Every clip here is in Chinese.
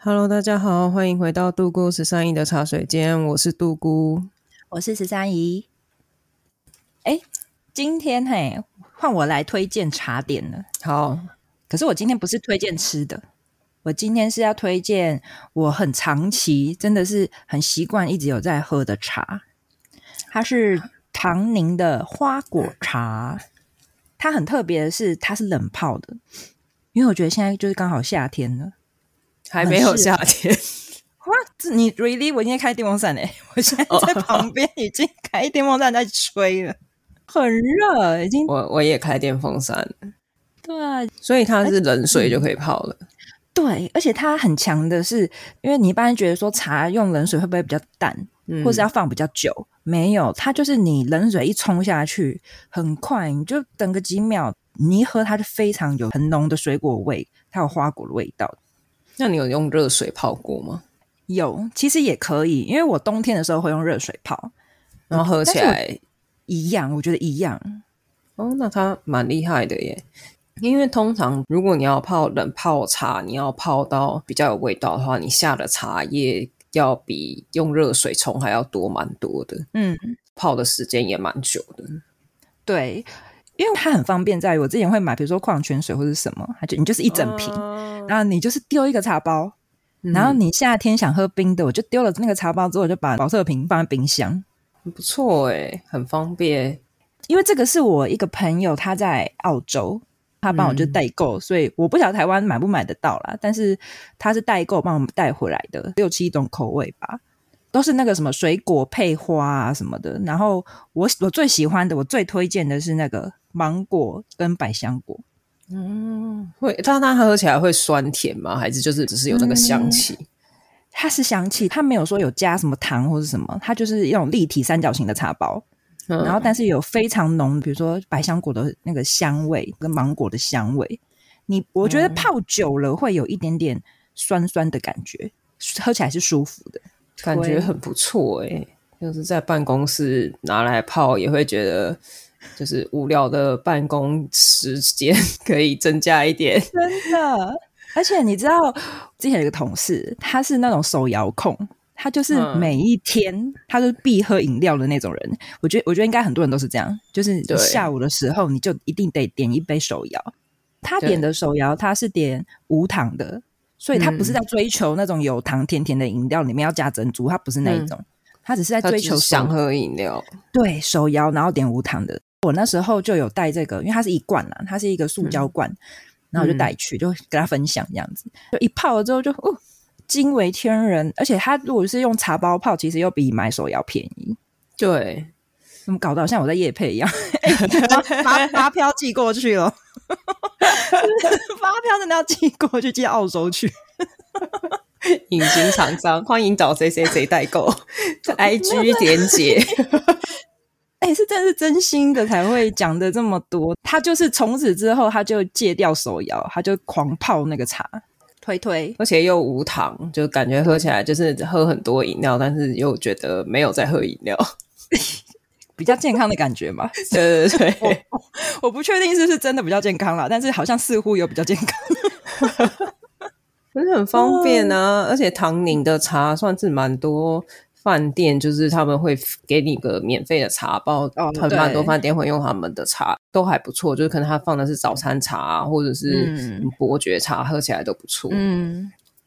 Hello， 大家好，欢迎回到杜姑13姨的茶水间，我是杜姑，我是13姨。哎，今天换我来推荐茶点了。好，可是我今天不是推荐吃的，我今天是要推荐我很长期，真的是很习惯一直有在喝的茶，它是唐宁的花果茶。它很特别的是，它是冷泡的，因为我觉得现在就是刚好夏天了。还没有夏天哇！你 really 我今天开电风扇我现在在旁边已经开电风扇在吹了，很热，已经我也开电风扇了。对啊，所以它是冷水就可以泡了。对，而且它很强的是，因为你一般觉得说茶用冷水会不会比较淡，或是要放比较久？没有，它就是你冷水一冲下去，很快你就等个几秒，你一喝它就非常有很浓的水果味，它有花果的味道。那你有用热水泡过吗？有，其实也可以，因为我冬天的时候会用热水泡，然后喝起来一样，我觉得一样。哦，那它蛮厉害的耶，因为通常如果你要泡冷泡茶，你要泡到比较有味道的话，你下的茶叶要比用热水冲还要多蛮多的，泡的时间也蛮久的。对，因为它很方便，在于我之前会买比如说矿泉水或是什么，你就是一整瓶，然后你就是丢一个茶包，然后你夏天想喝冰的，我就丢了那个茶包之后，我就把保特瓶放在冰箱。很不错耶，很方便。因为这个是我一个朋友他在澳洲，他帮我就代购，所以我不晓得台湾买不买得到啦，但是他是代购帮我们带回来的，6-7种口味吧，都是那个什么水果配花啊什么的。然后我最喜欢的，我最推荐的是那个芒果跟百香果。它喝起来会酸甜吗？还是就是只是有那个香气？它是香气，它没有说有加什么糖或是什么，它就是一种立体三角形的茶包，然后但是有非常浓，比如说百香果的那个香味跟芒果的香味。我觉得泡久了会有一点点酸酸的感觉，喝起来是舒服的，感觉很不错耶。就是在办公室拿来泡也会觉得就是无聊的办公时间可以增加一点，真的。而且你知道之前有一个同事，他是那种手摇控，他就是每一天他就必喝饮料的那种人。我觉得应该很多人都是这样，就是下午的时候你就一定得点一杯手摇。他点的手摇他是点无糖的，所以他不是在追求那种有糖甜甜的饮料里面要加珍珠，他不是那一种，他只是在追求想喝饮料。对，手摇然后点无糖的。我那时候就有带这个，因为它是一罐啦，它是一个塑胶罐，然后我就带去，就跟他分享这样子。就一泡了之后就惊为天人，而且它如果是用茶包泡，其实又比买手摇便宜。对，怎么搞到像我在业配一样？发票寄过去了，发票真的要寄过去，寄到澳洲去。隐形厂商欢迎找谁谁谁代购， IG 连结。是真是真心的才会讲的这么多。他就是从此之后他就戒掉手摇，他就狂泡那个茶，推而且又无糖，就感觉喝起来就是喝很多饮料，但是又觉得没有在喝饮料，比较健康的感觉嘛。对对对，我不确定是不是真的比较健康啦，但是好像似乎有比较健康。可是很方便啊，而且唐宁的茶算是蛮多饭店，就是他们会给你个免费的茶包，很多饭店会用他们的茶，都还不错。就是可能他放的是早餐茶或者是伯爵茶，喝起来都不错。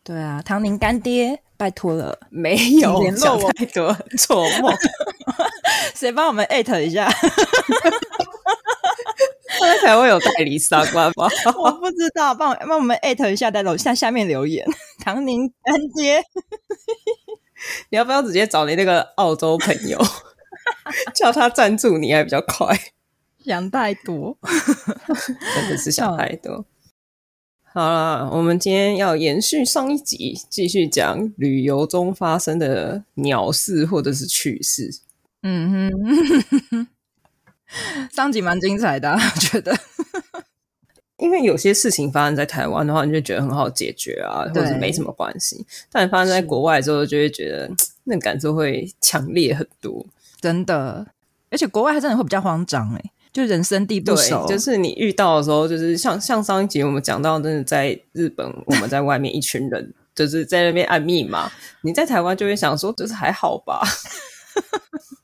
对啊，唐宁干爹，拜托了。没有讲太多，做梦。谁帮我们@一下？那才会有代理商官吧？我不知道，帮我们@一下，在下面留言。唐宁干爹。你要不要直接找你那个澳洲朋友叫他赞助你还比较快。想太多。真的是想太多。好啦，我们今天要延续上一集，继续讲旅游中发生的鸟事或者是趣事。上集蛮精彩的我觉得。因为有些事情发生在台湾的话，你就觉得很好解决啊，或者没什么关系。但发生在国外之后，就会觉得那感受会强烈很多，真的。而且国外它真的会比较慌张，就人生地不熟。对，就是你遇到的时候，就是像上一集我们讲到，真的在日本，我们在外面一群人就是在那边按密码，你在台湾就会想说就是还好吧。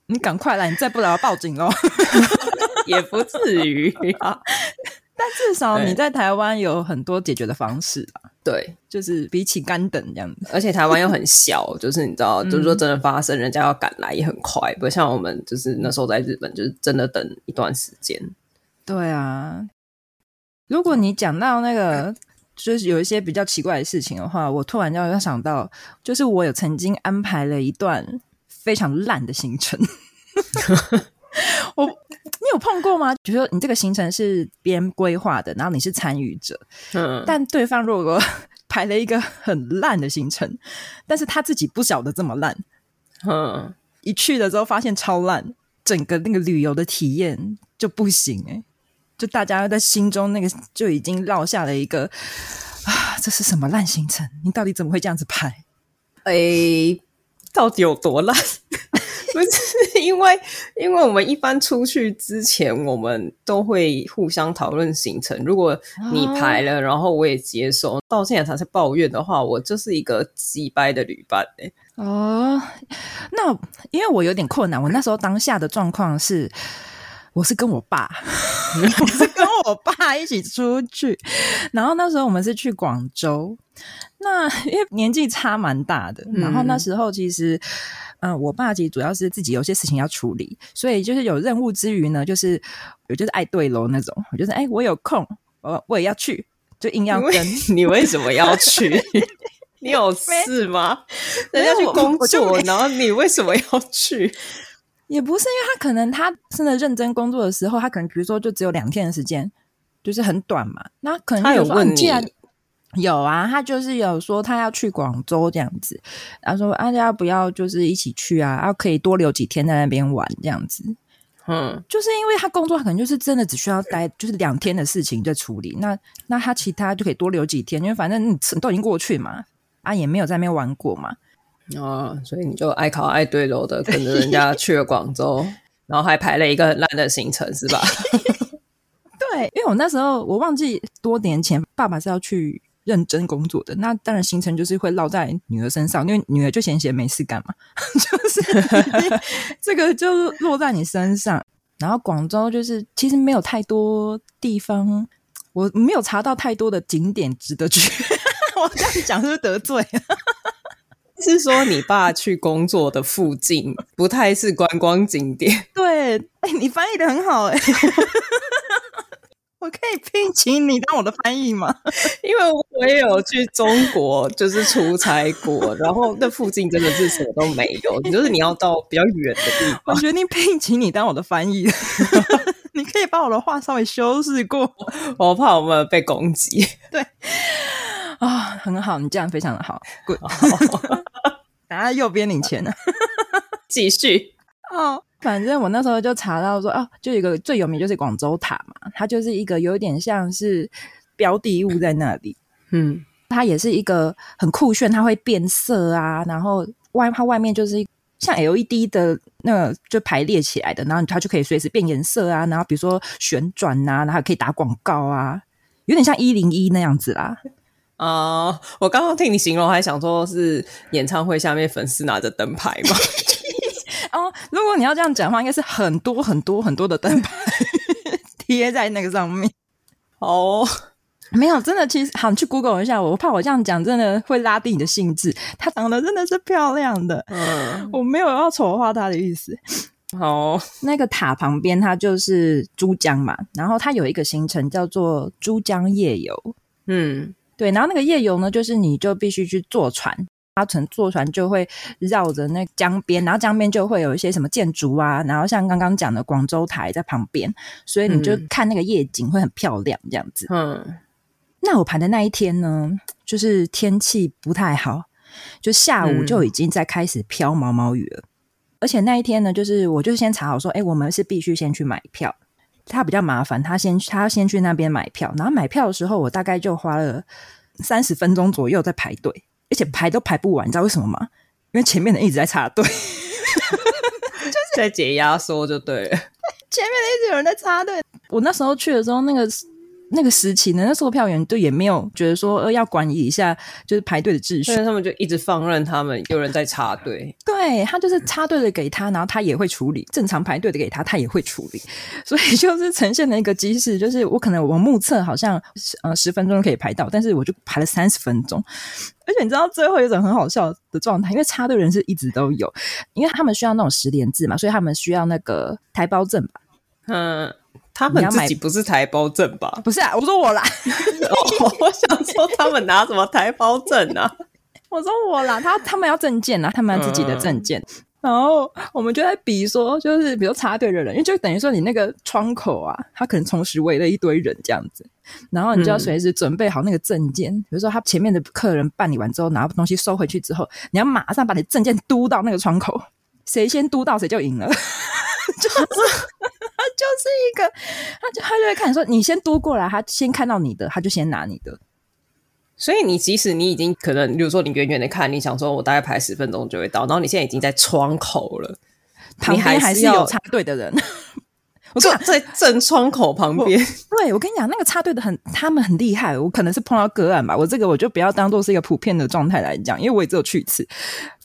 你赶快来，你再不来要报警哦。也不至于啊。但至少你在台湾有很多解决的方式啊。对，就是比起干等这样子，而且台湾又很小，就是你知道，就是说真的发生，人家要赶来也很快，不像我们就是那时候在日本，就是真的等一段时间。对啊，如果你讲到那个就是有一些比较奇怪的事情的话，我突然要想到，就是我有曾经安排了一段非常烂的行程。你有碰过吗？比如说你这个行程是别人规划的，然后你是参与者，但对方如果排了一个很烂的行程，但是他自己不晓得这么烂，一去了之后发现超烂，整个那个旅游的体验就不行欸，就大家在心中那个就已经烙下了一个啊，这是什么烂行程？你到底怎么会这样子排？欸，到底有多烂？不是因为我们一般出去之前我们都会互相讨论行程，如果你排了然后我也接受，到现在才抱怨的话，我就是一个鸡掰的旅伴欸。哦，那因为我有点困难，我那时候当下的状况是我是跟我爸一起出去，然后那时候我们是去广州，那因为年纪差蛮大的，然后那时候其实我爸其实主要是自己有些事情要处理，所以就是有任务之余呢，就是我就是爱对咯那种，我就是我有空我也要去，就硬要跟。你为什么要去？你有事吗？人家去工作，然后你为什么要去？也不是，因为他可能他真的认真工作的时候，他可能比如说就只有2天的时间，就是很短嘛，那可能他有问你。有啊，他就是有说他要去广州这样子，然后说大家不要就是一起去啊，然后可以多留几天在那边玩这样子。就是因为他工作可能就是真的只需要待就是2天的事情在处理，那他其他就可以多留几天，因为反正你都已经过去嘛，啊也没有在那边玩过嘛。哦，所以你就爱考爱对楼的，跟着人家去了广州，然后还排了一个很烂的行程，是吧？对，因为我那时候我忘记多年前爸爸是要去认真工作的，那当然行程就是会落在女儿身上，因为女儿就闲闲没事干嘛，就是这个就落在你身上。然后广州就是其实没有太多地方，我没有查到太多的景点值得去。我这样讲是不是得罪了？是说你爸去工作的附近不太是观光景点？对，你翻译得很好欸。我可以聘请你当我的翻译吗？因为我也有去中国就是出差过，然后那附近真的是什么都没有，就是你要到比较远的地方。我决定聘请你当我的翻译。你可以把我的话稍微修饰过，我怕我们被攻击。对啊，很好，你这样非常的好 good。 等下右边领钱了。继续哦。反正我那时候就查到说啊，就有一个最有名就是广州塔嘛，它就是一个有点像是标的物在那里。它也是一个很酷炫，它会变色啊，然后它外面就是像 LED 的那就排列起来的，然后它就可以随时变颜色啊，然后比如说旋转啊，然后可以打广告啊，有点像101那样子啦。我刚刚听你形容还想说是演唱会下面粉丝拿着灯牌嘛。如果你要这样讲的话，应该是很多很多很多的灯牌贴在那个上面。没有，真的，其实好，你去 Google 一下，我怕我这样讲真的会拉低你的兴致。她长得真的是漂亮的，我没有要丑化她的意思。那个塔旁边它就是珠江嘛，然后它有一个行程叫做珠江夜游。对，然后那个夜游呢，就是你就必须去坐船。搭乘坐船就会绕着那江边，然后江边就会有一些什么建筑啊，然后像刚刚讲的广州塔在旁边，所以你就看那个夜景会很漂亮这样子。那我排的那一天呢，就是天气不太好，就下午就已经在开始飘毛毛雨了。而且那一天呢，就是我就先查好说我们是必须先去买票，他比较麻烦，他先去那边买票，然后买票的时候我大概就花了30分钟左右在排队，而且排都排不完，你知道为什么吗？因为前面的一直在插队。就是在解压缩就对了。前面的一直有人在插队。我那时候去的时候，那个那个时期呢，那时候票源队也没有觉得说要管理一下就是排队的秩序，他们就一直放任他们有人在插队，对，他就是插队的给他，然后他也会处理，正常排队的给他，他也会处理，所以就是呈现了一个机制，就是我可能我目测好像10分钟可以排到，但是我就排了30分钟。而且你知道最后有一种很好笑的状态，因为插队人是一直都有，因为他们需要那种10连制嘛，所以他们需要那个台胞证吧，嗯，他们自己不是台胞证吧？不是啊，我说我啦哦，我想说他们拿什么台胞证啊我说我啦，他们要证件啦，他们要自己的证件，然后我们就在比说就是比如插队的人，因为就等于说你那个窗口啊，他可能同时围了一堆人这样子，然后你就要随时准备好那个证件，比如说他前面的客人办理完之后拿东西收回去之后，你要马上把你证件嘟到那个窗口，谁先嘟到谁就赢了就是一个他就会看说你先嘟过来，他先看到你的他就先拿你的，所以你即使你已经可能比如说你远远的看，你想说我大概排10分钟就会到，然后你现在已经在窗口了，旁边还是有插队的人我就在正窗口旁边对，我跟你讲那个插队的他们很厉害，我可能是碰到个案吧，我这个我就不要当做是一个普遍的状态来讲，因为我也只有去一次，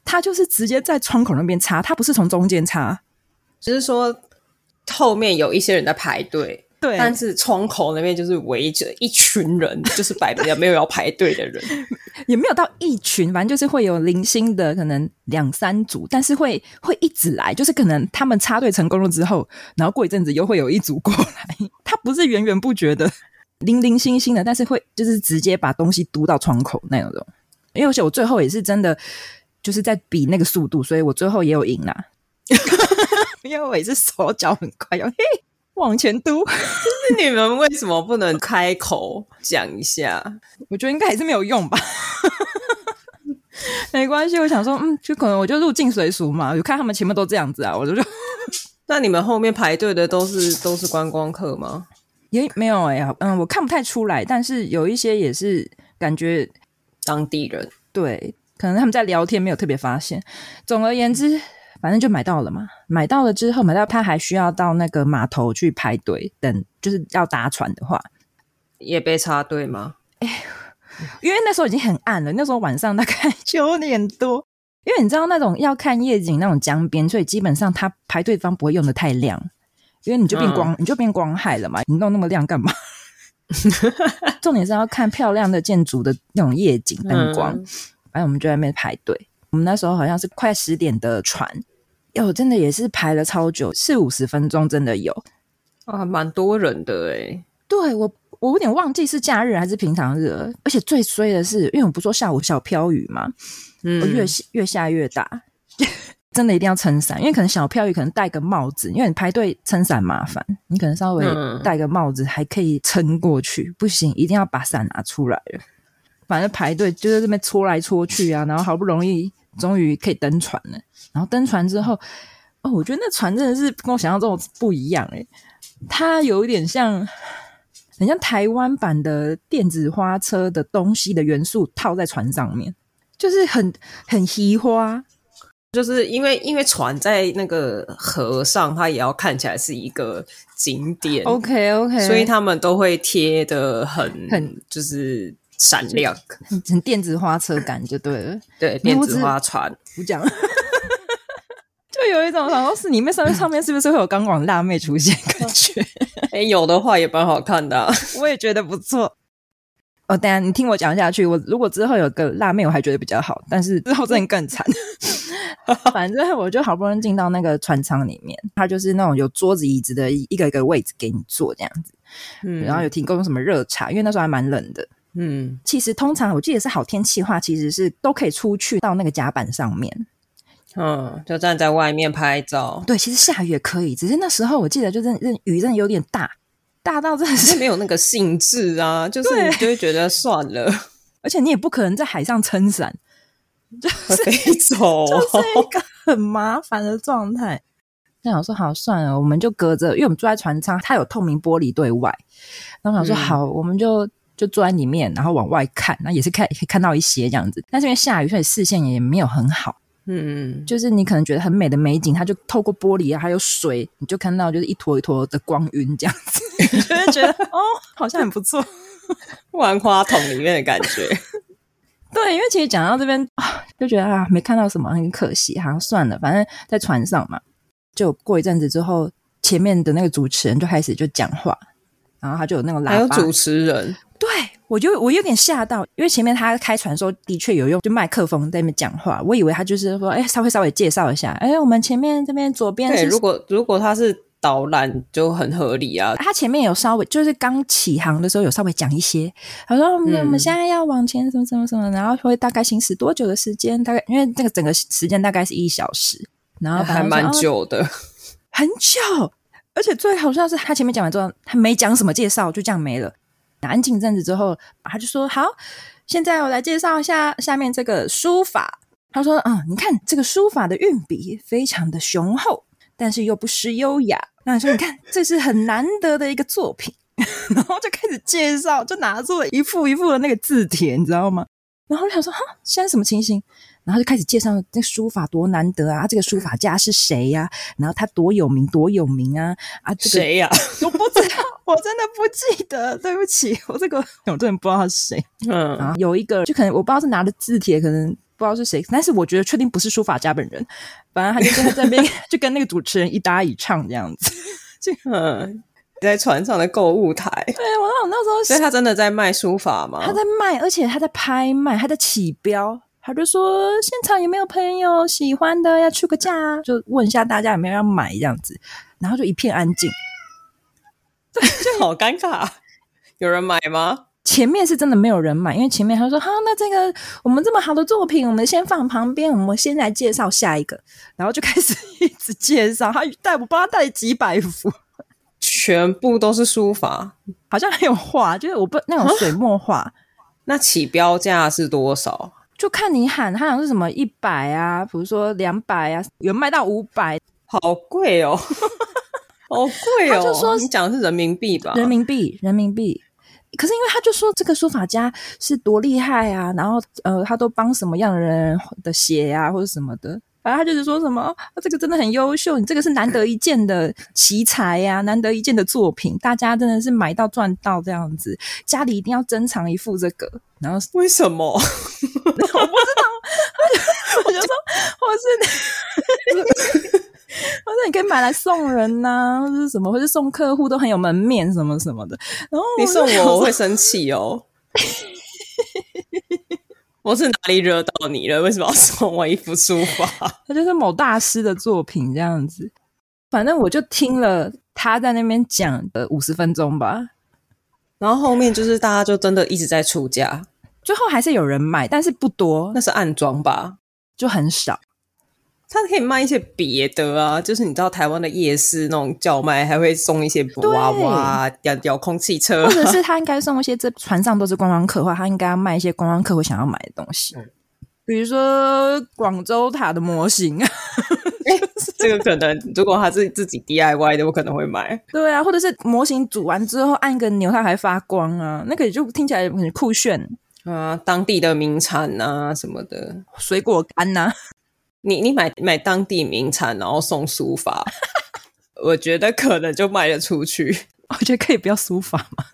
他就是直接在窗口那边插，他不是从中间插，就是说后面有一些人在排队，对，但是窗口那边就是围着一群人就是摆明了没有要排队的人也没有到一群，反正就是会有零星的可能2-3组，但是会一直来，就是可能他们插队成功了之后，然后过一阵子又会有一组过来，他不是源源不绝的零星的，但是会就是直接把东西嘟到窗口那种，因为而且我最后也是真的就是在比那个速度，所以我最后也有赢啦因为我也是手脚很快，嘿，往前嘟就是你们为什么不能开口讲一下？我觉得应该还是没有用吧没关系，我想说就可能我就入境随俗嘛，我看他们前面都这样子啊，我就那你们后面排队的都是观光客吗？也没有我看不太出来，但是有一些也是感觉当地人，对，可能他们在聊天没有特别发现。总而言之反正就买到了嘛，买到了之后，买到他还需要到那个码头去排队等，就是要搭船的话，也被插队吗？因为那时候已经很暗了，那时候晚上大概9点多，因为你知道那种要看夜景那种江边，所以基本上他排队方不会用的太亮，因为你就变光害了嘛，你弄那么亮干嘛？重点是要看漂亮的建筑的那种夜景灯光，反正我们就在那边排队。我们那时候好像是快10点的船，真的也是排了超久，40-50分钟真的有啊，蛮多人的对，我有点忘记是假日还是平常日了，而且最衰的是因为我们不说下午小飘雨嘛，我越下越大真的一定要撑伞，因为可能小飘雨可能戴个帽子，因为你排队撑伞麻烦，你可能稍微戴个帽子还可以撑过去，不行一定要把伞拿出来了，反正排队就在这边搓来搓去啊，然后好不容易终于可以登船了，然后登船之后我觉得那船真的是跟我想象中不一样它有一点像很像台湾版的电子花车的东西的元素套在船上面，就是很奇花，就是因为船在那个河上它也要看起来是一个景点 OK 所以他们都会贴的很就是闪亮，很电子花车感就对了对，电子花船不讲就有一种想说是里面上面是不是会有钢管辣妹出现感觉有的话也蛮好看的我也觉得不错等一下你听我讲下去，我如果之后有个辣妹我还觉得比较好，但是之后真的更惨反正我就好不容易进到那个船舱里面，它就是那种有桌子椅子的一个一个位置给你坐这样子然后有提供什么热茶，因为那时候还蛮冷的其实通常我记得是好天气的话，其实是都可以出去到那个甲板上面就站在外面拍照，对，其实下雨也可以，只是那时候我记得就雨真的有点大到真的是没有那个兴致啊，就是你就会觉得算了，而且你也不可能在海上撑伞，就是一种就是一个很麻烦的状态。那想说好算了，我们就隔着，因为我们住在船舱，它有透明玻璃对外，然后想说好我们就坐在里面，然后往外看，那也是可以看到一些这样子，但是因为下雨所以视线也没有很好，嗯，就是你可能觉得很美的美景，它就透过玻璃啊还有水，你就看到就是一坨一坨的光晕这样子，你就会觉得哦好像很不错，万花筒里面的感觉。对，因为其实讲到这边就觉得啊没看到什么很可惜，好像算了，反正在船上嘛，就过一阵子之后前面的那个主持人就开始就讲话，然后他就有那种喇叭，还有主持人，对，我有点吓到，因为前面他开船的时候的确有用就麦克风在那边讲话，我以为他就是说哎，稍微介绍一下，哎，我们前面这边左边是，对，如果他是导览就很合理啊，他前面有稍微就是刚起航的时候有稍微讲一些，他说我们现在要往前什么什么什么，然后会大概行驶多久的时间，大概因为那个整个时间大概是1小时，然后还蛮久的，很久，而且最好笑是他前面讲完之后他没讲什么介绍就这样没了，安静一阵子之后他就说好，现在我来介绍一下下面这个书法，他说你看这个书法的运笔非常的雄厚，但是又不失优雅，那你说你看这是很难得的一个作品然后就开始介绍，就拿出了一幅一幅的那个字帖你知道吗，然后就想说哈，现在什么情形，然后就开始介绍这个书法多难得啊，这个书法家是谁呀、啊？然后他多有名啊啊、这个！谁呀、啊？我不知道，我真的不记得，对不起，我真的不知道他是谁。嗯，然后有一个就可能我不知道是拿的字帖，可能不知道是谁，但是我觉得确定不是书法家本人。反正他就在那边就跟那个主持人一搭一唱这样子。嗯，在船上的购物台。对，我那时候，所以他真的在卖书法吗？他在卖，而且他在拍卖，他在起标。他就说现场有没有朋友喜欢的要出个价、啊、就问一下大家有没有要买这样子，然后就一片安静就好尴尬，有人买吗？前面是真的没有人买，因为前面他说好，那这个我们这么好的作品我们先放旁边，我们先来介绍下一个，然后就开始一直介绍，我帮他带几百幅，全部都是书法，好像还有画，就是我不那种水墨画。那起标价是多少？就看你喊，他好像是什么100啊，比如说200啊，有卖到500，好贵哦，好贵哦。他就说你讲的是人民币吧？人民币。可是因为他就说这个书法家是多厉害啊，然后他都帮什么样的人的写啊，或者什么的，反正他就是说什么、这个真的很优秀，你这个是难得一见的奇才啊，难得一见的作品，大家真的是买到赚到这样子，家里一定要珍藏一副这个。然后为什么？我不知道，我就说，或是你可以买来送人啊，或是什么，或是送客户都很有门面什么什么的。然后你送我会生气哦。我是哪里惹到你了？为什么要送我一幅书法？它就是某大师的作品这样子。反正我就听了他在那边讲的50分钟吧，然后后面就是大家就真的一直在出价。最后还是有人买，但是不多，那是暗装吧，就很少。他可以卖一些别的啊，就是你知道台湾的夜市那种叫卖还会送一些娃娃、遥控汽车、啊、或者是他应该送一些，这船上都是观光客的话，他应该要卖一些观光客会想要买的东西、比如说广州塔的模型这个可能如果他是自己 DIY 的我可能会买，对啊，或者是模型煮完之后按个钮它还发光啊，那个就听起来很酷炫啊，当地的名产啊什么的，水果干啊，你买当地名产然后送书法我觉得可能就卖得出去。我觉得可以不要书法吗？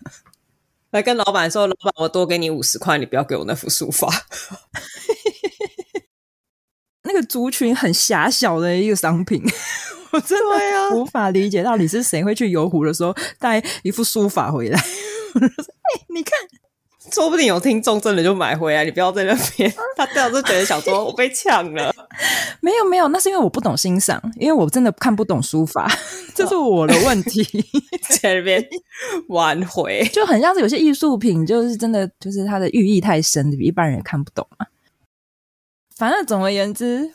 来跟老板说，老板我多给你50块，你不要给我那幅书法那个族群很狭小的一个商品我真的无法理解到底是谁会去游湖的时候带一幅书法回来哎，你看说不定有听众真的就买回来，你不要在那边他这样就觉得想说我被呛了没有，那是因为我不懂欣赏，因为我真的看不懂书法这是我的问题在那边挽回就很像是有些艺术品就是真的就是它的寓意太深，比一般人也看不懂嘛。反正总而言之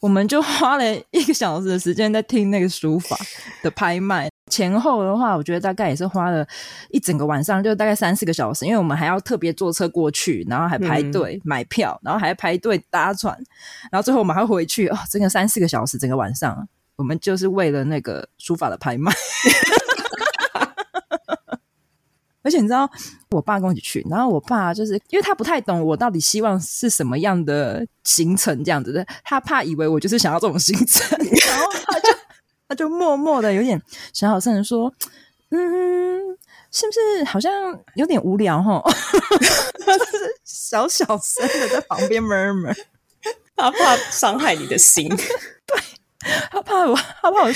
我们就花了1个小时的时间在听那个书法的拍卖，前后的话我觉得大概也是花了一整个晚上，就大概3-4个小时，因为我们还要特别坐车过去，然后还排队买票，然后还排队搭船，然后最后我们还回去，整个3-4个小时整个晚上我们就是为了那个书法的拍卖而且你知道我爸跟我一起去，然后我爸就是因为他不太懂我到底希望是什么样的行程这样子的，他怕以为我就是想要这种行程然后他就默默的有点小小声说是不是好像有点无聊齁就是小小声的在旁边 murmur， 他怕伤害你的心对，他怕我说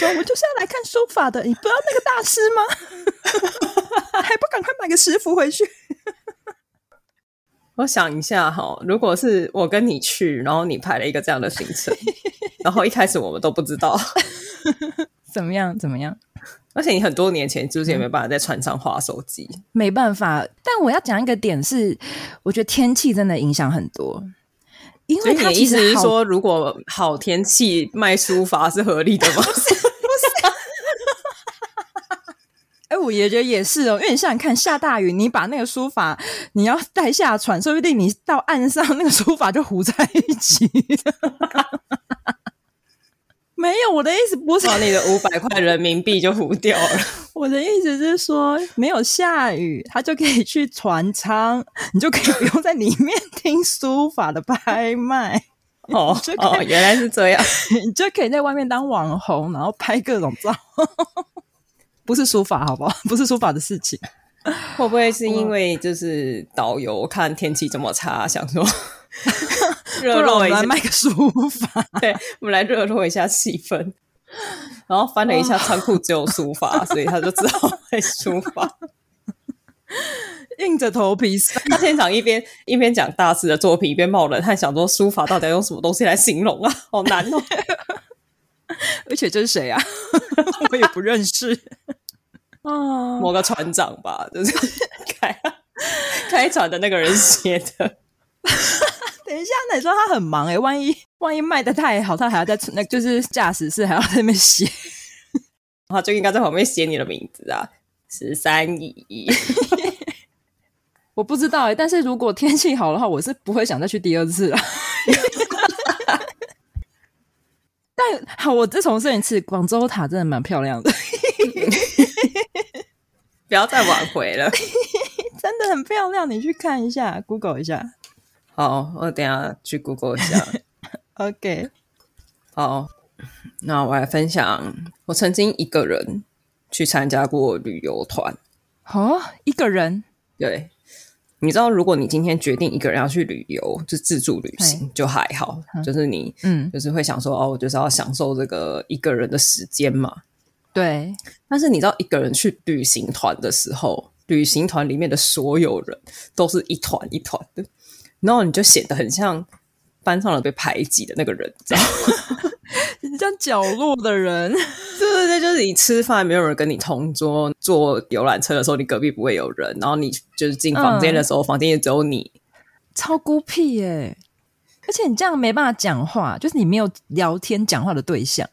我就是要来看书法的，你不知道那个大师吗还不赶快买个石符回去我想一下齁，如果是我跟你去，然后你排了一个这样的行程然后一开始我们都不知道怎么样，而且你很多年前就是也没办法在船上滑手机，没办法。但我要讲一个点是，我觉得天气真的影响很多，因为它其实所以你的意思是说，如果好天气卖书法是合理的吗？不是哎，我也觉得也是哦，因为你想想看，下大雨，你把那个书法你要带下船，说不定你到岸上那个书法就糊在一起没有，我的意思不是把你的500块人民币就糊掉了我的意思是说没有下雨他就可以去船舱，你就可以不用在里面听书法的拍卖哦，原来是这样你就可以在外面当网红，然后拍各种照不是书法好不好，不是书法的事情。会不会是因为就是导游看天气这么差想说热络一下，我们来卖个书法对，我们来热络一下气氛，然后翻了一下仓库只有书法所以他就只好卖书法硬着头皮他现场一边讲大师的作品，一边冒冷汗想说书法到底要用什么东西来形容啊，好难哦而且这是谁啊我也不认识某个船长吧，就是开船的那个人写的等一下，你说他很忙欸，万一卖得太好，他还要在那就是驾驶室还要在那边写他就应该在旁边写你的名字啊，13姨我不知道欸，但是如果天气好的话我是不会想再去第二次啦但好，我自从上一次广州塔真的蛮漂亮的不要再挽回了真的很漂亮，你去看一下 Google 一下。好，我等一下去 Google 一下OK 好，那我来分享我曾经一个人去参加过旅游团。哦，一个人？对，你知道如果你今天决定一个人要去旅游就自助旅行就还好，就是你就是会想说哦，我就是要享受这个一个人的时间嘛。对，但是你知道一个人去旅行团的时候，旅行团里面的所有人都是一团一团的，然后你就显得很像班上的被排挤的那个人，知道吗你像角落的人对对对，就是你吃饭没有人跟你同桌，坐游览车的时候你隔壁不会有人，然后你就是进房间的时候房间也只有你，超孤僻耶，而且你这样没办法讲话，就是你没有聊天讲话的对象。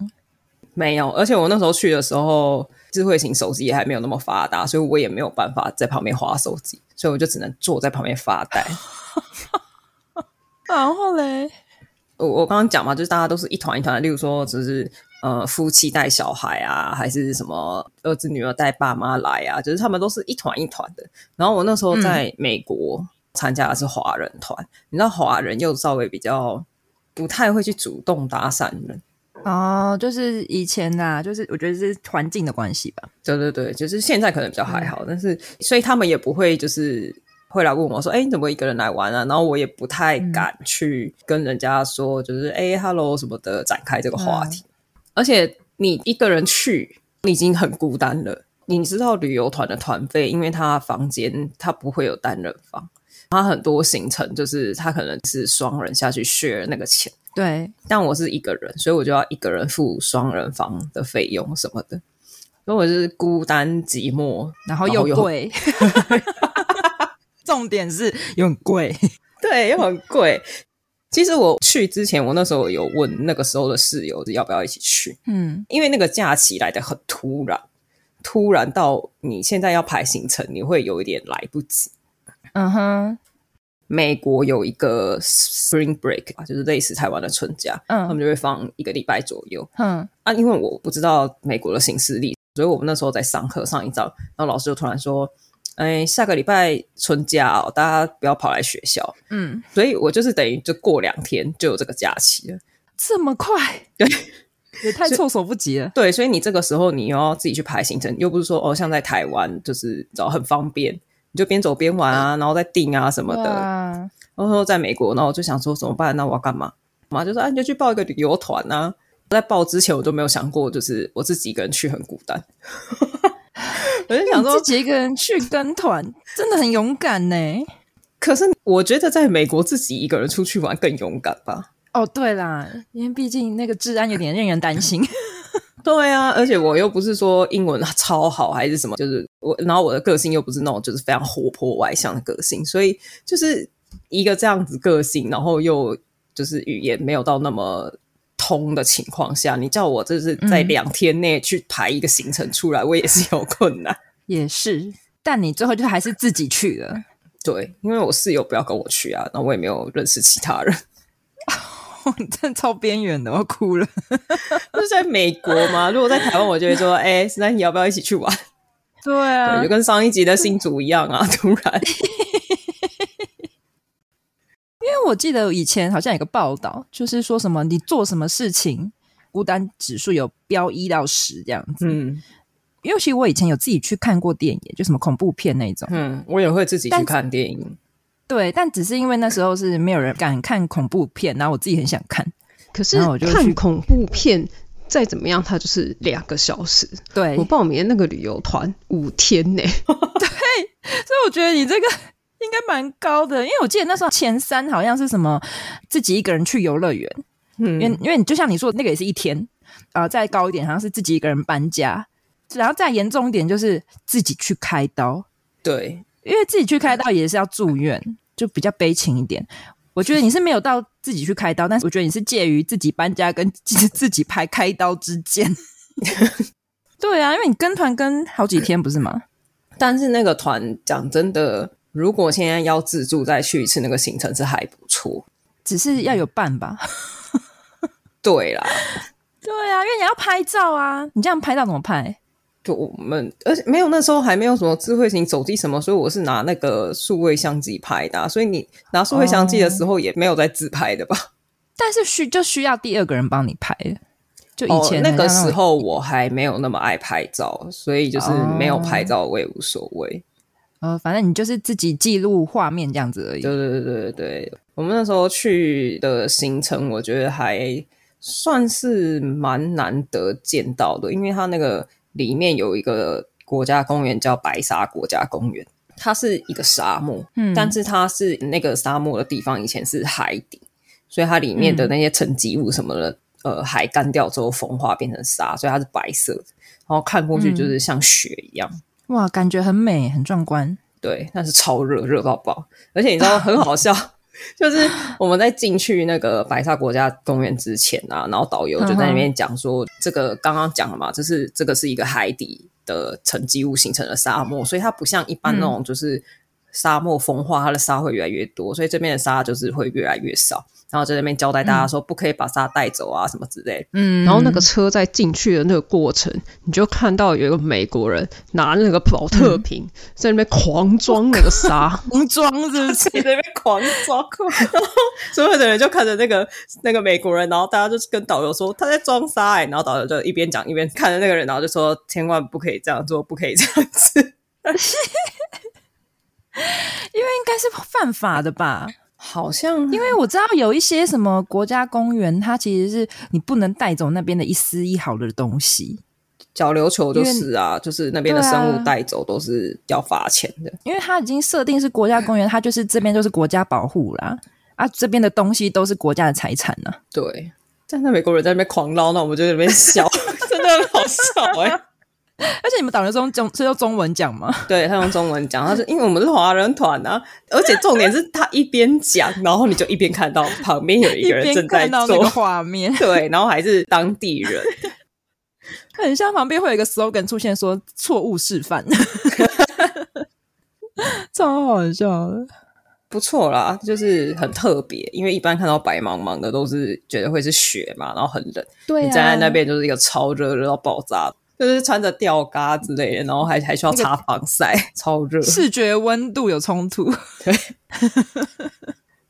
没有，而且我那时候去的时候智慧型手机也还没有那么发达，所以我也没有办法在旁边滑手机，所以我就只能坐在旁边发呆然后嘞，我刚刚讲嘛，就是大家都是一团一团的，例如说就是夫妻带小孩啊，还是什么儿子女儿带爸妈来啊，就是他们都是一团一团的。然后我那时候在美国参加的是华人团，你知道华人又稍微比较不太会去主动搭讪人哦，就是以前啦，就是我觉得是环境的关系吧。对对对，就是现在可能比较还好，但是所以他们也不会就是会来问我说：“哎，你怎么一个人来玩啊？”然后我也不太敢去跟人家说，就是哎 ，hello 什么的，展开这个话题。而且你一个人去，你已经很孤单了。你知道旅游团的团费，因为他房间他不会有单人房，他很多行程就是他可能是双人下去 share 那个钱。对，但我是一个人，所以我就要一个人付双人房的费用什么的，所以我就是孤单寂寞，然后又贵重点是又很贵对，又很贵。其实我去之前，我那时候有问那个时候的室友要不要一起去，因为那个假期来得很突然到你现在要排行程你会有一点来不及。美国有一个 Spring Break 就是类似台湾的春假，他们就会放一个礼拜左右。因为我不知道美国的行事历，所以我们那时候在上课上一章，然后老师就突然说下个礼拜春假哦，大家不要跑来学校。嗯，所以我就是等于就过2天就有这个假期了。这么快？对，也太措手不及了。对，所以你这个时候你又要自己去排行程，又不是说哦像在台湾就是找很方便，你就边走边玩啊，然后再订啊什么的。然后在美国，然后我就想说怎么办？那我要干嘛？妈就说啊，你就去报一个旅游团啊。在报之前我都没有想过，就是我自己一个人去很孤单。我就想说自己一个人去跟团真的很勇敢耶。可是我觉得在美国自己一个人出去玩更勇敢吧。哦对啦，因为毕竟那个治安有点令人担心。对啊，而且我又不是说英文超好还是什么，就是我，然后我的个性又不是那种就是非常活泼外向的个性，所以就是一个这样子个性，然后又就是语言没有到那么通的情况下，你叫我就是在2天内去排一个行程出来，我也是有困难。也是，但你最后就还是自己去了。对，因为我室友不要跟我去啊，然后我也没有认识其他人。哦、你真的超边缘的，我哭了。就是在美国嘛，如果在台湾我就会说哎，那你要不要一起去玩？对啊，对，就跟上一集的新竹一样啊，突然。因为我记得以前好像有个报道，就是说什么你做什么事情孤单指数有标1到10这样子。嗯，尤其我以前有自己去看过电影，就什么恐怖片那种。嗯，我也会自己去看电影。对，但只是因为那时候是没有人敢看恐怖片，然后我自己很想看。可是看恐怖片再怎么样它就是2个小时。对，我报名的那个旅游团5天耶。对，所以我觉得你这个应该蛮高的，因为我记得那时候前3好像是什么自己一个人去游乐园。嗯，因为就像你说那个也是1天，再高一点好像是自己一个人搬家，然后再严重一点就是自己去开刀。对，因为自己去开刀也是要住院，就比较悲情一点。我觉得你是没有到自己去开刀，但是我觉得你是介于自己搬家跟自己拍开刀之间。对啊，因为你跟团跟好几天不是吗？但是那个团讲真的，如果现在要自助再去一次，那个行程是还不错，只是要有伴吧。对啦，对啊，因为你要拍照啊，你这样拍照怎么拍？就我们，而且没有，那时候还没有什么智慧型手机什么，所以我是拿那个数位相机拍的，所以你拿数位相机的时候也没有在自拍的吧？但是需要第2个人帮你拍的。就以前那个时候我还没有那么爱拍照，所以就是没有拍照我也无所谓。反正你就是自己记录画面这样子而已。对对对对对，我们那时候去的行程，我觉得还算是蛮难得见到的，因为它那个里面有一个国家公园叫白沙国家公园，它是一个沙漠，但是它是那个沙漠的地方以前是海底，所以它里面的那些沉积物什么的，海干掉之后风化变成沙，所以它是白色的，然后看过去就是像雪一样。哇，感觉很美很壮观。对，但是超热，热到爆。而且你知道很好笑，就是我们在进去那个白沙国家公园之前啊，然后导游就在那边讲说，这个刚刚讲了嘛，就是这个是一个海底的沉积物形成的沙漠，所以它不像一般那种就是沙漠风化，它的沙会越来越多，所以这边的沙就是会越来越少，然后在那边交代大家说不可以把沙带走啊什么之类的。嗯，然后那个车在进去的那个过程，你就看到有一个美国人拿那个保特瓶在那边狂装那个沙。狂装是不是？在那边狂装。然后所有的人就看着那个美国人，然后大家就跟导游说他在装沙然后导游就一边讲一边看着那个人，然后就说千万不可以这样做，不可以这样子。因为应该是犯法的吧，好像，因为我知道有一些什么国家公园它其实是你不能带走那边的一丝一毫的东西。小琉球就是啊，就是那边的生物带走都是要罚钱的，因为它已经设定是国家公园，它就是这边就是国家保护啦，啊这边的东西都是国家的财产啊。对，但那美国人在那边狂捞，那我们就在那边笑。真的很好笑欸。而且你们导游是用中文讲吗？对，他用中文讲，他是因为我们是华人团啊，而且重点是他一边讲，然后你就一边看到旁边有一个人正在做，一边看到那个画面，对，然后还是当地人，很像旁边会有一个 slogan 出现说错误示范，超好笑的，不错啦，就是很特别，因为一般看到白茫茫的都是觉得会是雪嘛，然后很冷，对啊，你站在那边就是一个超热热到爆炸。就是穿着吊嘎之类的，然后还需要擦防晒、那個、超热，视觉温度有冲突，对。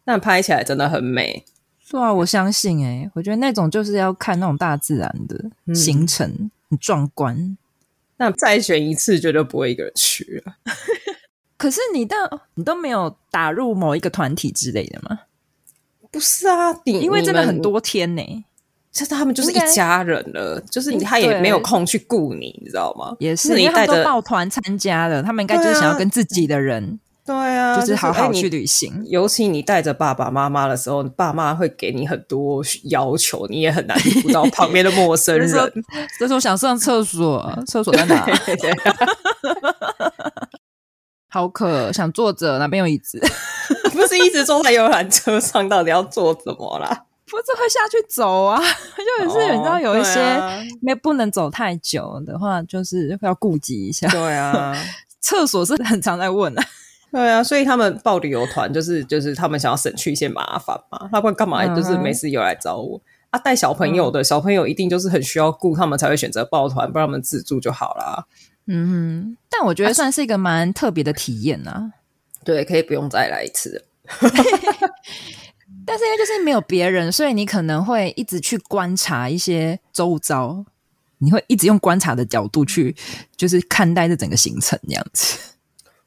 但拍起来真的很美。对啊，我相信欸，我觉得那种就是要看那种大自然的行程、很壮观。那再选一次绝对不会一个人去了。可是你都没有打入某一个团体之类的吗？不是啊，因为真的很多天欸，他们就是一家人了，就是他也没有空去顾你，你知道吗？也是，因为他们都抱团参加了，他们应该就是想要跟自己的人，对啊，就是好好去旅行。就是尤其你带着爸爸妈妈的时候，爸妈会给你很多要求，你也很难顾到旁边的陌生人。这时候想上厕所，厕所在哪？好渴，想坐着，哪边有椅子？不是一直坐在游览车上，到底要坐怎么啦？不是会下去走啊，就是你知道有一些、不能走太久的话，就是要顾及一下。对啊，厕所是很常在问啊。对啊，所以他们报旅游团就是他们想要省去一些麻烦嘛，他们干嘛就是没事又来找我、啊？带小朋友的、小朋友一定就是很需要顾，他们才会选择报团，不然他们自助就好啦。嗯哼，但我觉得算是一个蛮特别的体验啊。对，可以不用再来一次。但是因为就是没有别人，所以你可能会一直去观察一些周遭，你会一直用观察的角度去就是看待这整个行程这样子。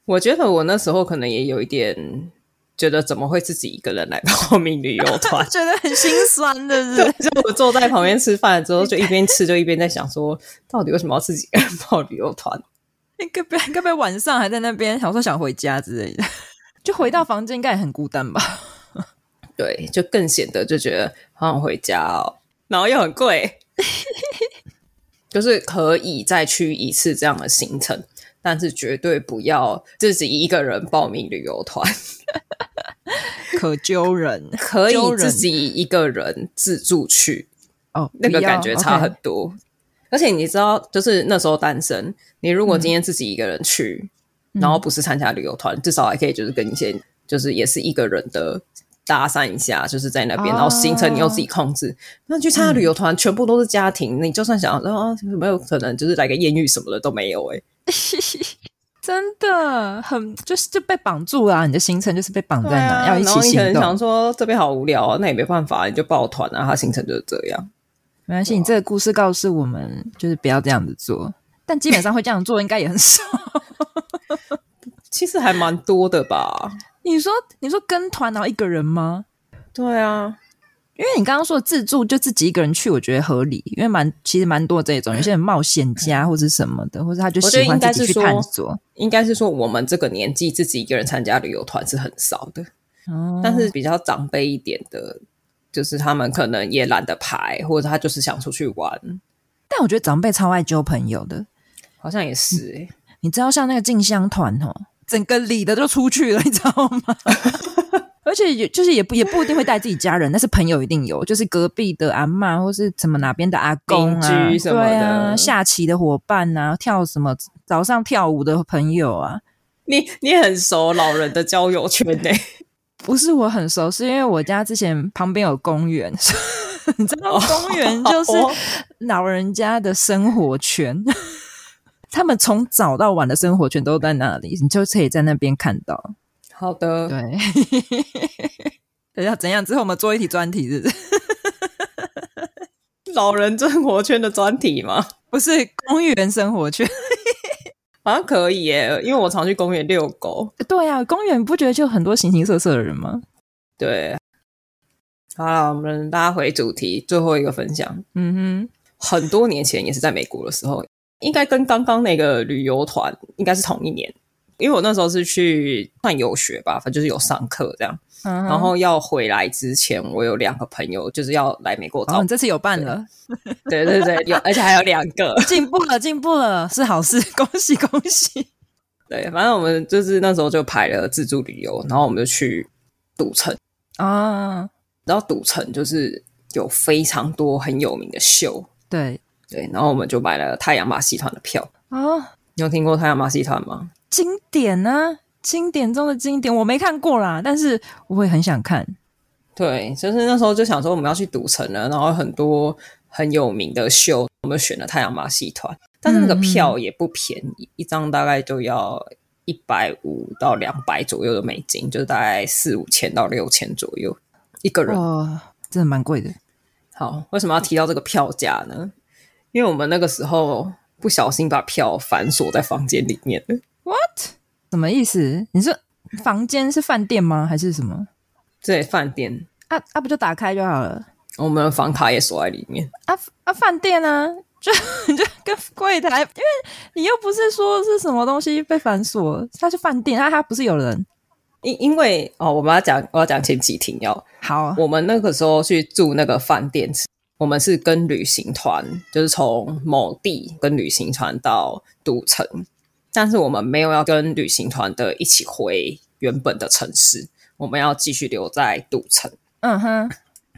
我觉得我那时候可能也有一点觉得怎么会自己一个人来报名旅游团，觉得很心酸的是不是？就我坐在旁边吃饭之后，就一边吃就一边在想说，到底为什么要自己一个人报旅游团？该不会晚上还在那边想说想回家之类的，就回到房间应该也很孤单吧？对，就更显得就觉得好想回家哦，然后又很贵。就是可以再去一次这样的行程，但是绝对不要自己一个人报名旅游团。可揪人，可以自己一个人自助去哦，那个感觉差很多、而且你知道就是那时候单身，你如果今天自己一个人去、然后不是参加旅游团，至少还可以就是跟一些就是也是一个人的搭讪一下，就是在那边、然后行程你又自己控制。那去参加旅游团、全部都是家庭，你就算想说啊，有没有可能就是来个艳遇什么的都没有欸。真的很就被绑住啦、你的行程就是被绑在那、要一起行动。然后你可能想说这边好无聊啊，那也没办法，你就抱团啊，他行程就是这样。没关系，你这个故事告诉我们就是不要这样子做，但基本上会这样做应该也很少。其实还蛮多的吧。你说跟团然后一个人吗？对啊，因为你刚刚说自助就自己一个人去，我觉得合理，因为其实蛮多这种，有些人冒险家或是什么的，或者他就喜欢自己去探索。应该是说我们这个年纪自己一个人参加旅游团是很少的、但是比较长辈一点的，就是他们可能也懒得排，或者他就是想出去玩。但我觉得长辈超爱揪朋友的，好像也是欸。你知道像那个进香团哦，整个里的都出去了，你知道吗？而且就是也不一定会带自己家人，但是朋友一定有，就是隔壁的阿嬷或是什么哪边的阿公啊，邻居什么的，对啊，下棋的伙伴啊，跳什么早上跳舞的朋友啊。你很熟老人的交友圈欸。不是我很熟，是因为我家之前旁边有公园。你知道公园就是老人家的生活圈。他们从早到晚的生活圈都在那里，你就可以在那边看到。好的，对。等一下，怎样？之后我们做一题专题是不是？老人生活圈的专题吗？不是，公园生活圈。好像可以耶，因为我常去公园遛狗。对啊，公园不觉得就很多形形色色的人吗？对。好啦，我们拉回主题，最后一个分享。嗯哼，很多年前也是在美国的时候。应该跟刚刚那个旅游团应该是同一年，因为我那时候是去算游学吧，反正就是有上课这样、然后要回来之前我有两个朋友就是要来美国找我、你这次有办了。 对有，而且还有两个。进步了是好事，恭喜恭喜。对，反正我们就是那时候就排了自助旅游，然后我们就去赌城啊。然后赌城就是有非常多很有名的秀。对，然后我们就买了太阳马戏团的票。你有听过太阳马戏团吗？经典啊，经典中的经典，我没看过啦，但是我也很想看。对，就是那时候就想说我们要去赌城了，然后很多很有名的秀，我们选了太阳马戏团。但是那个票也不便宜，一张大概就要150到200左右的美金，就是大概4,500到6,000左右一个人。哇，真的蛮贵的。好，为什么要提到这个票价呢？因为我们那个时候不小心把票反锁在房间里面了。What？ 什么意思？你说房间是饭店吗？还是什么？对，饭店。啊不就打开就好了？我们的房卡也锁在里面。啊饭店啊，就跟柜台，因为你又不是说是什么东西被反锁，它是饭店，它不是有人。因为哦，我要讲前几题要。好，我们那个时候去住那个饭店，我们是跟旅行团，就是从某地跟旅行团到都城，但是我们没有要跟旅行团的一起回原本的城市，我们要继续留在都城。嗯哼，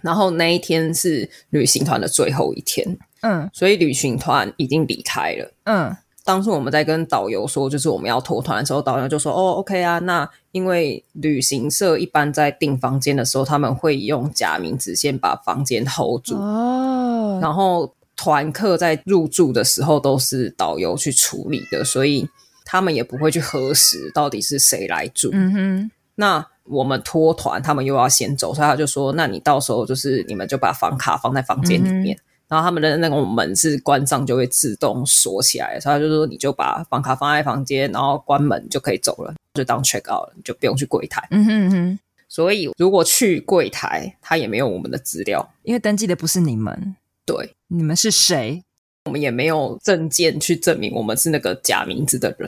然后那一天是旅行团的最后一天，嗯，所以旅行团已经离开了。嗯，当初我们在跟导游说就是我们要脱团的时候，导游就说哦 OK 啊，那因为旅行社一般在订房间的时候他们会用假名字先把房间 hold 住，哦，然后团客在入住的时候都是导游去处理的，所以他们也不会去核实到底是谁来住。嗯哼，那我们脱团他们又要先走，所以他就说那你到时候就是你们就把房卡放在房间里面，嗯，然后他们的那种门是关上就会自动锁起来，所以他就说你就把房卡放在房间然后关门就可以走了，就当 check out 了，你就不用去柜台。嗯哼嗯哼，所以如果去柜台他也没有我们的资料，因为登记的不是你们。对，你们是谁我们也没有证件去证明我们是那个假名字的人。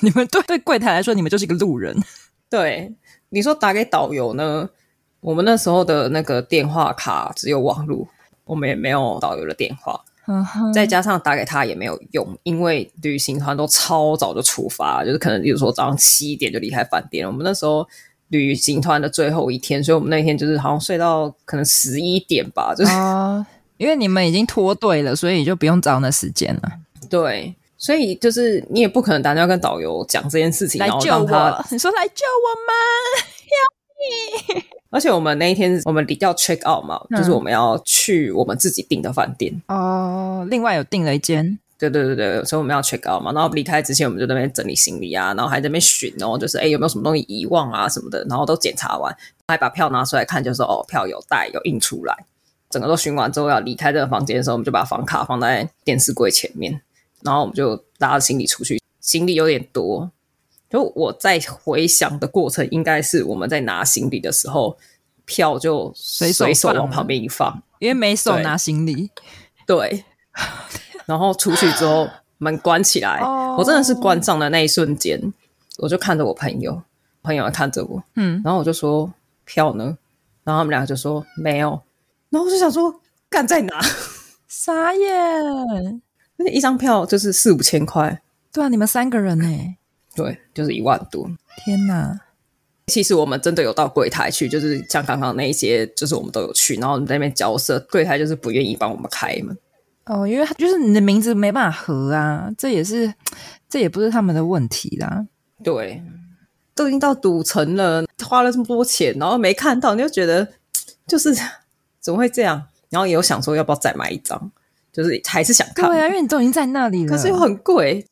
你们对柜台来说你们就是一个路人。对，你说打给导游呢，我们那时候的那个电话卡只有网路，我们也没有导游的电话，再加上打给他也没有用，因为旅行团都超早就出发，就是可能比如说早上7点就离开饭店了，我们那时候旅行团的最后一天，所以我们那天就是好像睡到可能11点吧，就是因为你们已经脱队了，所以就不用找那时间了。对，所以就是你也不可能打电话跟导游讲这件事情，来救我，然后让他，你说来救我们，要你。而且我们那一天我们要 check out 嘛，嗯，就是我们要去我们自己订的饭店哦，另外有订了一间。对对对对，所以我们要 check out 嘛，然后离开之前我们就在那边整理行李啊，然后还在那边巡哦，就是有没有什么东西遗忘啊什么的，然后都检查完还把票拿出来看，就说哦票有带有印出来，整个都巡完之后要离开这个房间的时候，我们就把房卡放在电视柜前面，然后我们就拉着行李出去，行李有点多，就我在回想的过程应该是我们在拿行李的时候票就随手往旁边一放，因为没手拿行李。 对然后出去之后门关起来，我真的是关上的那一瞬间我就看着我朋友看着我，嗯，然后我就说票呢，然后他们俩就说没有，然后我就想说干在哪，傻眼，一张票就是4,000-5,000块。对啊，你们3个人欸。对，就是1万多。天哪，其实我们真的有到柜台去，就是像刚刚那一些就是我们都有去，然后我们在那边交涉，柜台就是不愿意帮我们开门哦，因为就是你的名字没办法合啊，这也不是他们的问题啦。对，都已经到赌城了，花了这么多钱然后没看到，你就觉得就是怎么会这样，然后也有想说要不要再买一张，就是还是想看。对啊，因为你都已经在那里了，可是又很贵。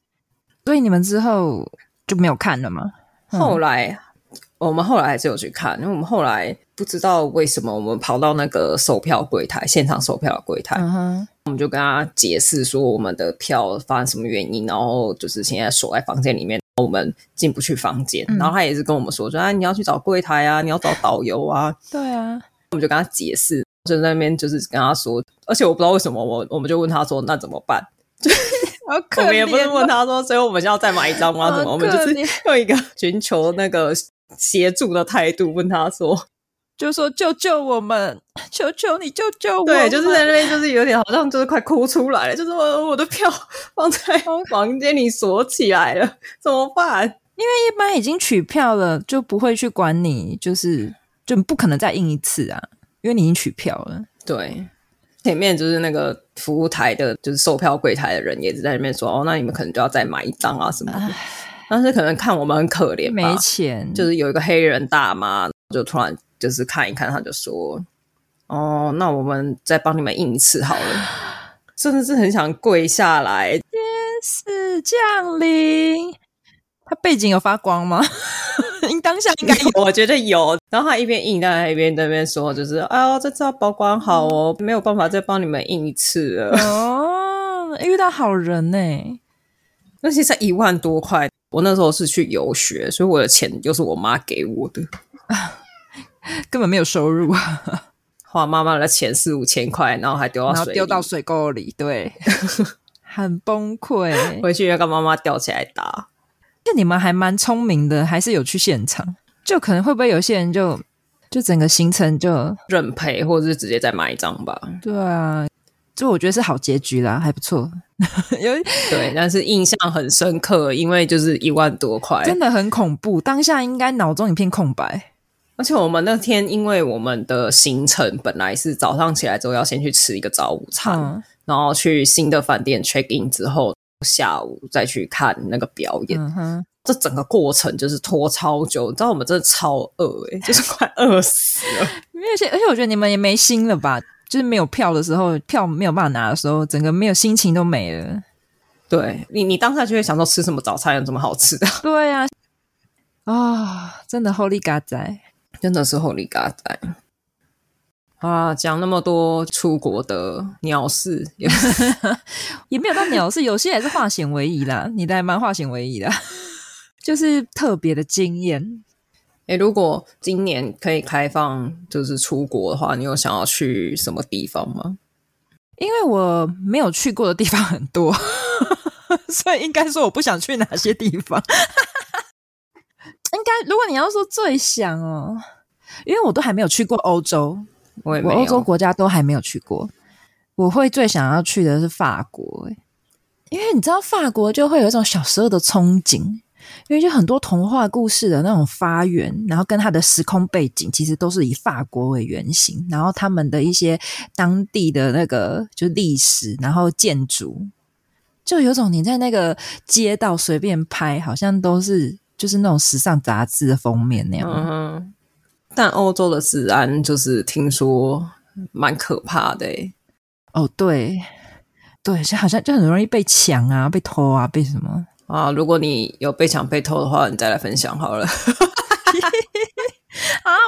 所以你们之后就没有看了吗？我们后来还是有去看，因为我们后来不知道为什么我们跑到那个售票柜台，现场售票柜台，我们就跟他解释说我们的票发生什么原因，然后就是现在锁在房间里面，我们进不去房间，然后他也是跟我们说就，你要去找柜台啊，你要找导游啊。对啊，我们就跟他解释，就在那边就是跟他说，而且我不知道为什么我们就问他说那怎么办，就好可怜，我们也不是问他说所以我们要再买一张吗什么，我们就是用一个寻求那个协助的态度问他说，就说救救我们，求求你救救我们。对，就是在那边就是有点好像就是快哭出来了，就是我的票放在房间里锁起来了怎么办，因为一般已经取票了就不会去管你，就不可能再印一次啊，因为你已经取票了。对，前面就是那个服务台的就是售票柜台的人也是在那边说哦，那你们可能就要再买一张啊什么的，但是可能看我们很可怜吧，没钱，就是有一个黑人大妈就突然就是看一看，他就说哦，那我们再帮你们印一次好了真的是很想跪下来，天始降临。他背景有发光吗？你当下应该有，我觉得有。然后他一边印，当然一边在那边说，就是哎呦，这次要保管好哦，没有办法再帮你们印一次了。哦，遇到好人欸。那其实1万多块，我那时候是去游学，所以我的钱又是我妈给我的，根本没有收入啊。花妈妈的钱4、5千块，然后还丢到水里，然后丢到水沟里，对，很崩溃。回去要跟妈妈吊起来打。那你们还蛮聪明的，还是有去现场？就可能会不会有些人就整个行程就认赔，或者是直接再买一张吧？对啊，就我觉得是好结局啦，还不错。对，但是印象很深刻，因为就是1万多块，真的很恐怖。当下应该脑中一片空白。而且我们那天因为我们的行程本来是早上起来之后要先去吃一个早午餐，然后去新的饭店 check in 之后下午再去看那个表演，这整个过程就是拖超久，你知道我们真的超饿欸，就是快饿死了。而且我觉得你们也没心了吧，就是没有票的时候，票没有办法拿的时候，整个没有心情都没了。对，你当下就会想说吃什么早餐有什么好吃的。对啊，真的 Holy God 仔，真的是后里嘎仔啊！讲那么多出国的鸟事，也没有到鸟事，有些还是化险为夷啦。你的还蛮化险为夷啦，就是特别的经验。如果今年可以开放就是出国的话，你有想要去什么地方吗？因为我没有去过的地方很多，所以应该说我不想去哪些地方。应该如果你要说最想哦，因为我都还没有去过欧洲，我欧洲国家都还没有去过。我会最想要去的是法国，因为你知道法国就会有一种小时候的憧憬，因为就很多童话故事的那种发源，然后跟它的时空背景其实都是以法国为原型，然后他们的一些当地的那个就历史，然后建筑，就有种你在那个街道随便拍好像都是就是那种时尚杂志的封面那样。但欧洲的治安就是听说蛮可怕的欸。哦，对对，好像就很容易被抢啊，被偷啊，被什么啊。如果你有被抢被偷的话，你再来分享好了。啊，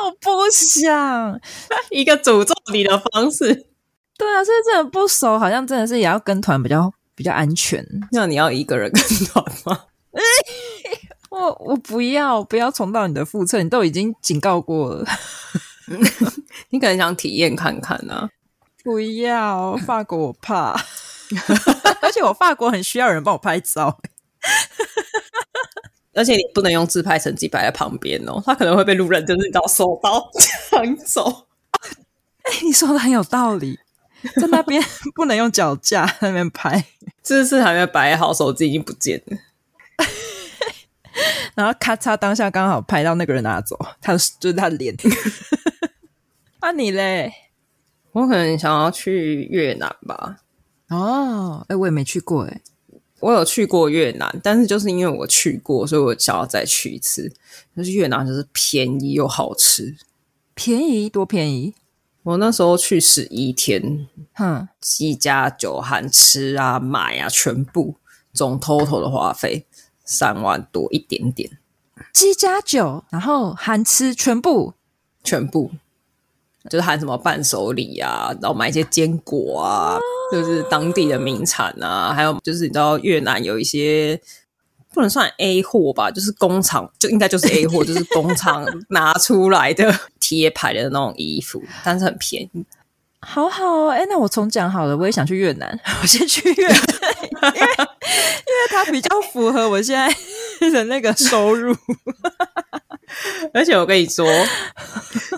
我不想一个诅咒你的方式。对啊，所以真的不熟，好像真的是也要跟团比较安全。那你要一个人跟团吗？我不要重蹈你的覆辙，你都已经警告过了。你可能想体验看看啊。不要，法国我怕。而且我法国很需要人帮我拍照。而且你不能用自拍神器摆在旁边哦，他可能会被路人就是你手刀抢走。你说的很有道理。在那边不能用脚架在那边拍。这次还没摆好，手机已经不见了。然后咔嚓，当下刚好拍到那个人拿走，就是他的脸。啊，你嘞？我可能想要去越南吧。哦，我也没去过欸。我有去过越南，但是就是因为我去过，所以我想要再去一次。就是越南就是便宜又好吃。便宜？多便宜？我那时候去11天，机加酒含吃啊买啊全部总 total 的花费3万多一点点，机加酒，然后含吃全部，就是含什么伴手礼啊，然后买一些坚果啊，就是当地的名产啊，还有就是你知道越南有一些不能算 A 货吧，就是工厂就应该就是 A 货，就是工厂拿出来的贴牌的那种衣服，但是很便宜。好好哦，那我重讲好了，我也想去越南，我先去越南。因为它比较符合我现在的那个收入。而且我跟你说，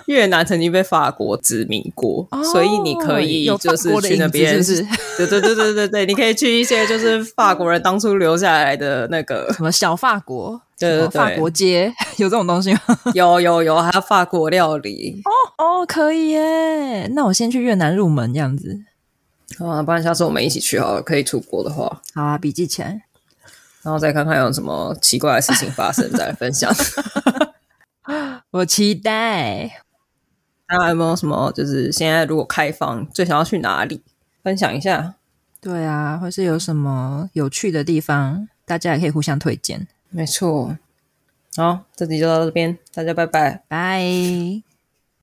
越南曾经被法国殖民过，所以你可以就是去那边，对对对对对对，你可以去一些就是法国人当初留下来的那个什么小法国，对对对，法国街有这种东西吗？有，还有法国料理。哦，可以耶！那我先去越南入门这样子。好啊，不然下次我们一起去好了，可以出国的话。好啊，笔记起来，然后再看看有什么奇怪的事情发生，再来分享。我期待。大家有没有什么就是现在如果开放最想要去哪里？分享一下。对啊，或是有什么有趣的地方，大家也可以互相推荐。没错。好，这集就到这边，大家拜拜，拜。